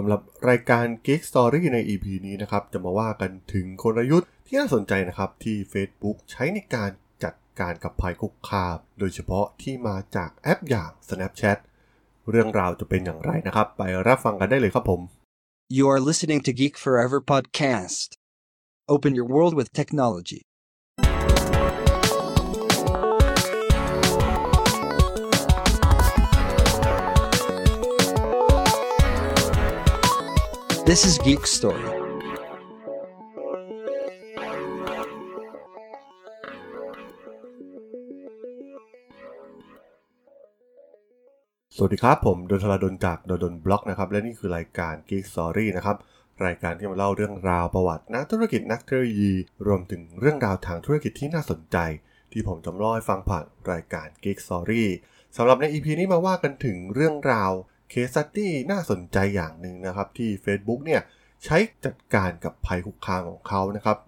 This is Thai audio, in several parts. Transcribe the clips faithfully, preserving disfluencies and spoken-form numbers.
สำหรับรายการ Geek Story ใน อี พี นี้นะครับจะมาว่ากันถึงกลยุทธ์ที่น่าสนใจนะครับที่ Facebook ใช้ในการจัดการกับภัยคุกคามโดยเฉพาะที่มาจากแอปอย่าง Snapchat เรื่องราวจะเป็นอย่างไรนะครับไปรับฟังกันได้เลยครับผม You are listening to Geek Forever Podcast. Open your world with technology.This is Geek Story. สวัสดีครับผมดนทราดลจากดนบล็อกนะครับและนี่คือรายการ Geek Story นะครับรายการที่มาเล่าเรื่องราวประวัตินักธุรกิจนักเทคโนโลยีรวมถึงเรื่องราวทางธุรกิจที่น่าสนใจที่ผมจำลองให้ฟังผ่านรายการ Geek Story สำหรับใน อี พี นี้มาว่ากันถึงเรื่องราวเคสสตี้น่าสนใจอย่างหนึ่งนะครับที่ Facebook เนี่ยใช้จัดการกับภัยคุกคามของเขานะครับ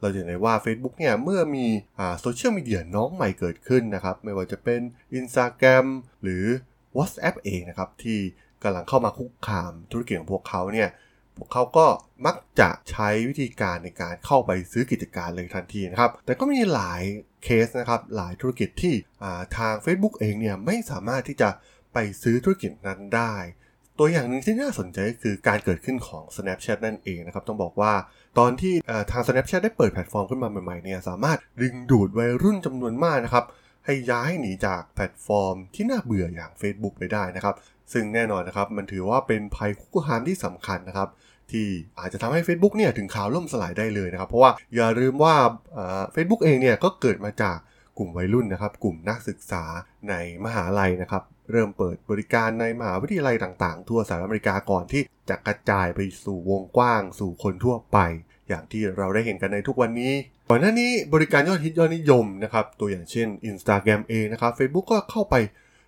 เราจะเห็นได้ว่า Facebook เนี่ยเมื่อมีโซเชียลมีเดียน้องใหม่เกิดขึ้นนะครับไม่ว่าจะเป็น Instagram หรือ WhatsApp เองนะครับที่กำลังเข้ามาคุกคามธุรกิจของพวกเขาเนี่ยพวกเขาก็มักจะใช้วิธีการในการเข้าไปซื้อกิจการเลยทันทีนะครับแต่ก็มีหลายเคสนะครับหลายธุรกิจที่ทาง Facebook เองเนี่ยไม่สามารถที่จะไปซื้อธุรกิจนั้นได้ตัวอย่างหนึ่งที่น่าสนใจก็คือการเกิดขึ้นของ Snapchat นั่นเองนะครับต้องบอกว่าตอนที่ทาง Snapchat ได้เปิดแพลตฟอร์มขึ้นมาใหม่ๆเนี่ยสามารถดึงดูดวัยรุ่นจำนวนมากนะครับให้ย้ายหนีจากแพลตฟอร์มที่น่าเบื่ออย่าง Facebook ไปได้นะครับซึ่งแน่นอนนะครับมันถือว่าเป็นภัยคุกคามที่สำคัญนะครับที่อาจจะทำให้ Facebook เนี่ยถึงข่าวล่มสลายได้เลยนะครับเพราะว่าอย่าลืมว่า Facebook เองเนี่ยก็เกิดมาจากกลุ่มวัยรุ่นนะครับกลุ่มนักศึกษาในมหาลัยนะครับเริ่มเปิดบริการในมหาวิทยาลัยต่างๆทั่วสหรัฐอเมริกาก่อนที่จะกระจายไปสู่วงกว้างสู่คนทั่วไปอย่างที่เราได้เห็นกันในทุกวันนี้ก่อนหน้านี้บริการยอดฮิตยอดนิยมนะครับตัวอย่างเช่น Instagram เองนะครับ Facebook ก็เข้าไป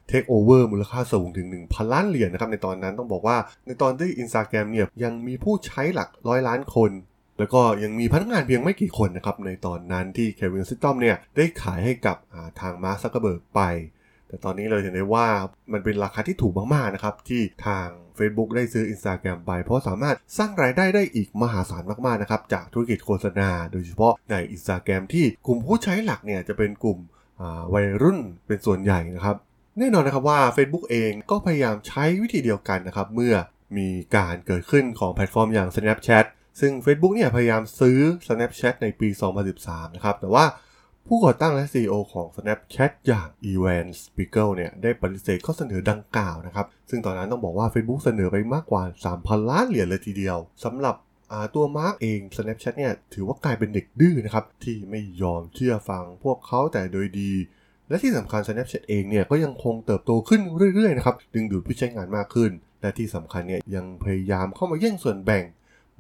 เทคโอเวอร์มูลค่าสูงถึง หนึ่งพันล้านเหรียญนะครับในตอนนั้นต้องบอกว่าในตอนที่ Instagram เนี่ยยังมีผู้ใช้หลักร้อยล้านคนแล้วก็ยังมีพนักงานเพียงไม่กี่คนนะครับในตอนนั้นที่ Kevin Systrom เนี่ยได้ขายให้กับทาง Mark Zuckerberg ไปแต่ตอนนี้เราเห็นได้ว่ามันเป็นราคาที่ถูกมากๆนะครับที่ทาง Facebook ได้ซื้อ Instagram ไปเพราะสามารถสร้างรายได้ได้อีกมหาศาลมากๆนะครับจากธุรกิจโฆษณาโดยเฉพาะใน Instagram ที่กลุ่มผู้ใช้หลักเนี่ยจะเป็นกลุ่มวัยรุ่นเป็นส่วนใหญ่นะครับแน่นอนนะครับว่า Facebook เองก็พยายามใช้วิธีเดียวกันนะครับเมื่อมีการเกิดขึ้นของแพลตฟอร์มอย่าง Snapchat ซึ่ง Facebook เนี่ยพยายามซื้อ Snapchat ในปี สองพันสิบสามนะครับแต่ว่าผู้ก่อตั้งและ ซี อี โอ ของ Snapchat อย่าง Evan Spiegel เนี่ยได้ปฏิเสธข้อเสนอดังกล่าวนะครับซึ่งตอนนั้นต้องบอกว่า Facebook เสนอไปมากกว่า สามพันล้านเหรียญเลยทีเดียวสำหรับตัว Mark เอง Snapchat เนี่ยถือว่ากลายเป็นเด็กดื้อนะครับที่ไม่ยอมเชื่อฟังพวกเขาแต่โดยดีและที่สำคัญ Snapchat เองเนี่ยก็ยังคงเติบโตขึ้นเรื่อยๆนะครับดึงดูดผู้ใช้งานมากขึ้นและที่สำคัญเนี่ยยังพยายามเข้ามาแย่งส่วนแบ่ง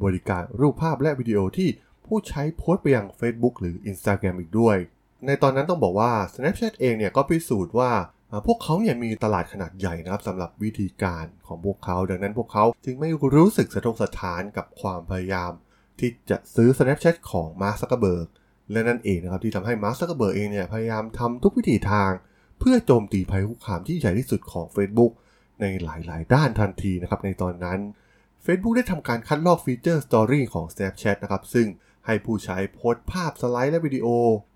บริการรูปภาพและวิดีโอที่ผู้ใช้โพสต์ไปยัง Facebook หรือ Instagram อีกด้วยในตอนนั้นต้องบอกว่า Snapchat เองเนี่ยก็พิสูจน์ว่าพวกเขาเนี่ยมีตลาดขนาดใหญ่นะครับสำหรับวิธีการของพวกเขาดังนั้นพวกเขาจึงไม่รู้สึกสะทกสะท้านกับความพยายามที่จะซื้อ Snapchat ของ Mark Zuckerberg และนั่นเองนะครับที่ทำให้ Mark Zuckerberg เองเนี่ยพยายามทำทุกวิถีทางเพื่อโจมตีภัยคุกคามที่ใหญ่ที่สุดของ Facebook ในหลายๆด้านทันทีนะครับในตอนนั้น Facebook ได้ทำการคัดลอกฟีเจอร์สตอรี่ของ Snapchat นะครับซึ่งให้ผู้ใช้โพสต์ภาพสไลด์และวิดีโอ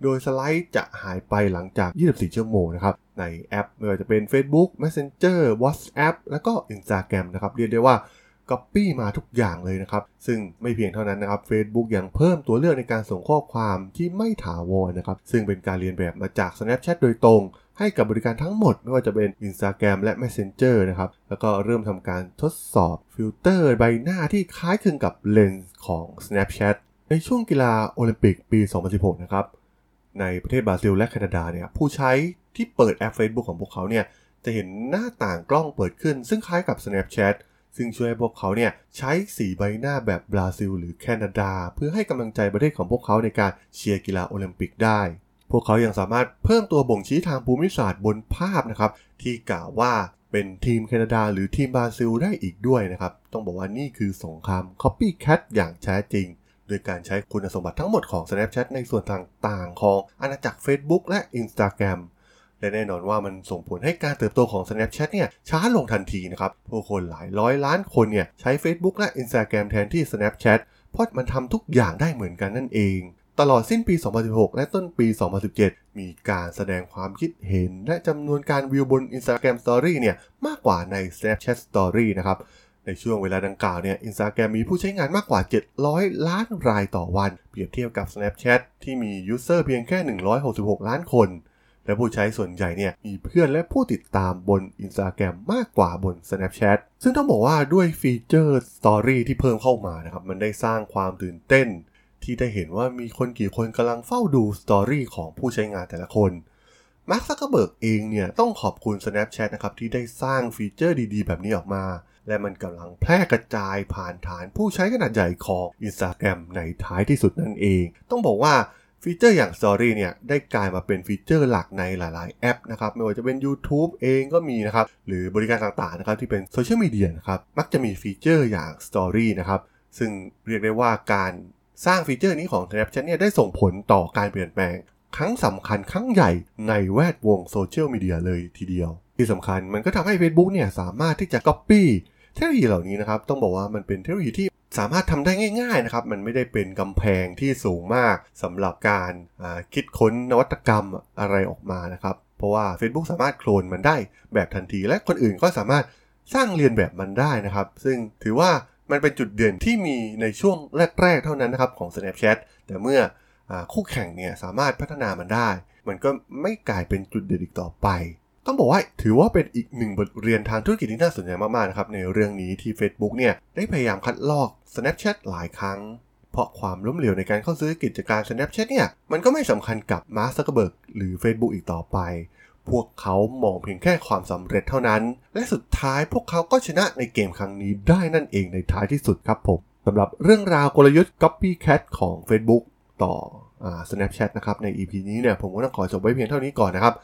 โดยสไลด์จะหายไปหลังจากยี่สิบสี่ชั่วโมงนะครับในแอปไม่ว่าจะเป็น Facebook Messenger WhatsApp แล้วก็ Instagram นะครับเรียกได้ว่า Copy มาทุกอย่างเลยนะครับซึ่งไม่เพียงเท่านั้นนะครับ Facebook ยังเพิ่มตัวเลือกในการส่งข้อความที่ไม่ถาวรนะครับซึ่งเป็นการเรียนแบบมาจาก Snapchat โดยตรงให้กับบริการทั้งหมดไม่ว่าจะเป็น Instagram และ Messenger นะครับแล้วก็เริ่มทำการทดสอบฟิลเตอร์ใบหน้าที่คล้ายคลึงกับเลนส์ของ Snapchatในช่วงกีฬาโอลิมปิกปี สองพันสิบหกนะครับในประเทศบราซิลและแคนาดาเนี่ยผู้ใช้ที่เปิดแอป Facebook ของพวกเขาเนี่ยจะเห็นหน้าต่างกล้องเปิดขึ้นซึ่งคล้ายกับ Snapchat ซึ่งช่วยให้พวกเขาเนี่ยใช้สีใบหน้าแบบบราซิลหรือแคนาดาเพื่อให้กำลังใจประเทศของพวกเขาในการเชียร์กีฬาโอลิมปิกได้พวกเขายังสามารถเพิ่มตัวบ่งชี้ทางภูมิศาสตร์บนภาพนะครับที่กล่าวว่าเป็นทีมแคนาดาหรือทีมบราซิลได้อีกด้วยนะครับต้องบอกว่านี่คือสงคราม Copycat อย่างแท้จริงโดยการใช้คุณสมบัติทั้งหมดของ Snapchat ในส่วนต่างๆของอาณาจักร Facebook และ Instagram ใน และแน่นอนว่ามันส่งผลให้การเติบโตของ Snapchat เนี่ยช้าลงทันทีนะครับผู้คนหลายร้อยล้านคนเนี่ยใช้ Facebook และ Instagram แทนที่ Snapchat เพราะมันทำทุกอย่างได้เหมือนกันนั่นเองตลอดสิ้นปีสองพันสิบหกและต้นปีสองพันสิบเจ็ดมีการแสดงความคิดเห็นและจำนวนการวิวบน Instagram Story เนี่ยมากกว่าใน Snapchat Story นะครับในช่วงเวลาดังกล่าวเนี่ย Instagram มีผู้ใช้งานมากกว่าเจ็ดร้อยล้านรายต่อวันเปรียบเทียบกับ Snapchat ที่มียูสเซอร์เพียงแค่หนึ่งร้อยหกสิบหกล้านคนและผู้ใช้ส่วนใหญ่เนี่ยมีเพื่อนและผู้ติดตามบน Instagram มากกว่าบน Snapchat ซึ่งต้องบอกว่าด้วยฟีเจอร์ Story ที่เพิ่มเข้ามานะครับมันได้สร้างความตื่นเต้นที่ได้เห็นว่ามีคนกี่คนกำลังเฝ้าดูสตอรี่ของผู้ใช้งานแต่ละคน Mark Zuckerberg เองเนี่ยต้องขอบคุณ Snapchat นะครับที่ได้สร้างฟีเจอร์ดีๆแบบนี้ออกมาและมันกำลังแพร่กระจายผ่านฐานผู้ใช้ขนาดใหญ่ของ Instagram ในท้ายที่สุดนั่นเองต้องบอกว่าฟีเจอร์อย่าง Story เนี่ยได้กลายมาเป็นฟีเจอร์หลักในหลายๆแอปนะครับไม่ว่าจะเป็น YouTube เองก็มีนะครับหรือบริการต่างๆนะครับที่เป็นโซเชียลมีเดียนะครับมักจะมีฟีเจอร์อย่าง Story นะครับซึ่งเรียกได้ว่าการสร้างฟีเจอร์นี้ของ Snapchat เนี่ยได้ส่งผลต่อการเปลี่ยนแปลงครั้งสำคัญครั้งใหญ่ในแวดวงโซเชียลมีเดียเลยทีเดียวที่สำคัญมันก็ทำให้ Facebook เนี่ยสามารถที่จะ Copy เทคโนโลยีเหล่านี้นะครับต้องบอกว่ามันเป็นเทคโนโลยีที่สามารถทำได้ง่ายๆนะครับมันไม่ได้เป็นกำแพงที่สูงมากสำหรับการคิดค้นนวัตกรรมอะไรออกมานะครับเพราะว่า Facebook สามารถโคลนมันได้แบบทันทีและคนอื่นก็สามารถสร้างเรียนแบบมันได้นะครับซึ่งถือว่ามันเป็นจุดเด่นที่มีในช่วงแรกๆเท่านั้นนะครับของ Snapchat แต่เมื่อคู่แข่งเนี่ยสามารถพัฒนามันได้มันก็ไม่กลายเป็นจุดเด่นอีกต่อไปต้องบอกว่าถือว่าเป็นอีกหนึ่งบทเรียนทางธุรกิจที่น่าสนใจมากๆนะครับในเรื่องนี้ที่ Facebook เนี่ยได้พยายามคัดลอก Snapchat หลายครั้งเพราะความล้มเหลวในการเข้าซื้อกิจการ Snapchat เนี่ยมันก็ไม่สำคัญกับ Mark Zuckerberg หรือ Facebook อีกต่อไปพวกเขามองเพียงแค่ความสำเร็จเท่านั้นและสุดท้ายพวกเขาก็ชนะในเกมครั้งนี้ได้นั่นเองในท้ายที่สุดครับผมสำหรับเรื่องราวกลยุทธ์ Copycat ของ Facebook ต่ออ่า Snapchat นะครับใน อี พี นี้เนี่ยผมก็ต้องขอจบไว้เพียงเท่านี้ก่อนนะครับ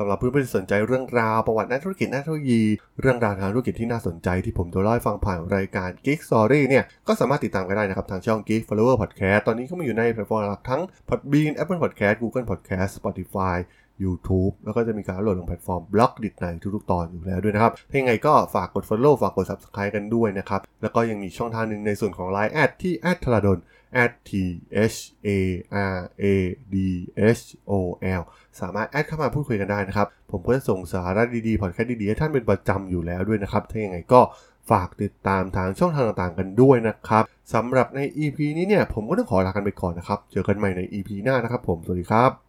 สำหรับเพื่อนๆที่สนใจเรื่องราวประวัตินักธุรกิจนักธุรกิจเรื่องราวทางธุรกิจที่น่าสนใจที่ผมจะเล่าให้ฟังผ่านรายการ Geek Story เนี่ยก็สามารถติดตามกันได้นะครับทางช่อง GeekFollower Podcast ตอนนี้ก็มีอยู่ในแพลตฟอร์มหลักทั้ง Podbean Apple Podcast Google Podcast Spotify YouTube แล้วก็จะมีการอัปโหลดลงแพลตฟอร์มบล็อกดิจในทุกๆตอนอยู่แล้วด้วยนะครับถ้ายังไงก็ฝากกด Follow ฝากกด Subscribe กันด้วยนะครับแล้วก็ยังมีช่องทางนึงในส่วนของ ไลน์ แอด ที่ แอท ธาราดล แอท ที เอช เอ อาร์ เอ ดี เอช โอ แอล สามารถแอดเข้ามาพูดคุยกันได้นะครับผมก็จะส่งสาระดีๆพอดแคสต์ดีๆให้ท่านเป็นประจำอยู่แล้วด้วยนะครับถ้ายังไงก็ฝากติดตามทางช่องทางต่างๆกันด้วยนะครับสำหรับใน อี พี นี้เนี่ยผมก็ต้องขอลากันไปก่อนนะครับเจอกันใหม่ใน อี พี หน้านะครับผมสวัสดีครับ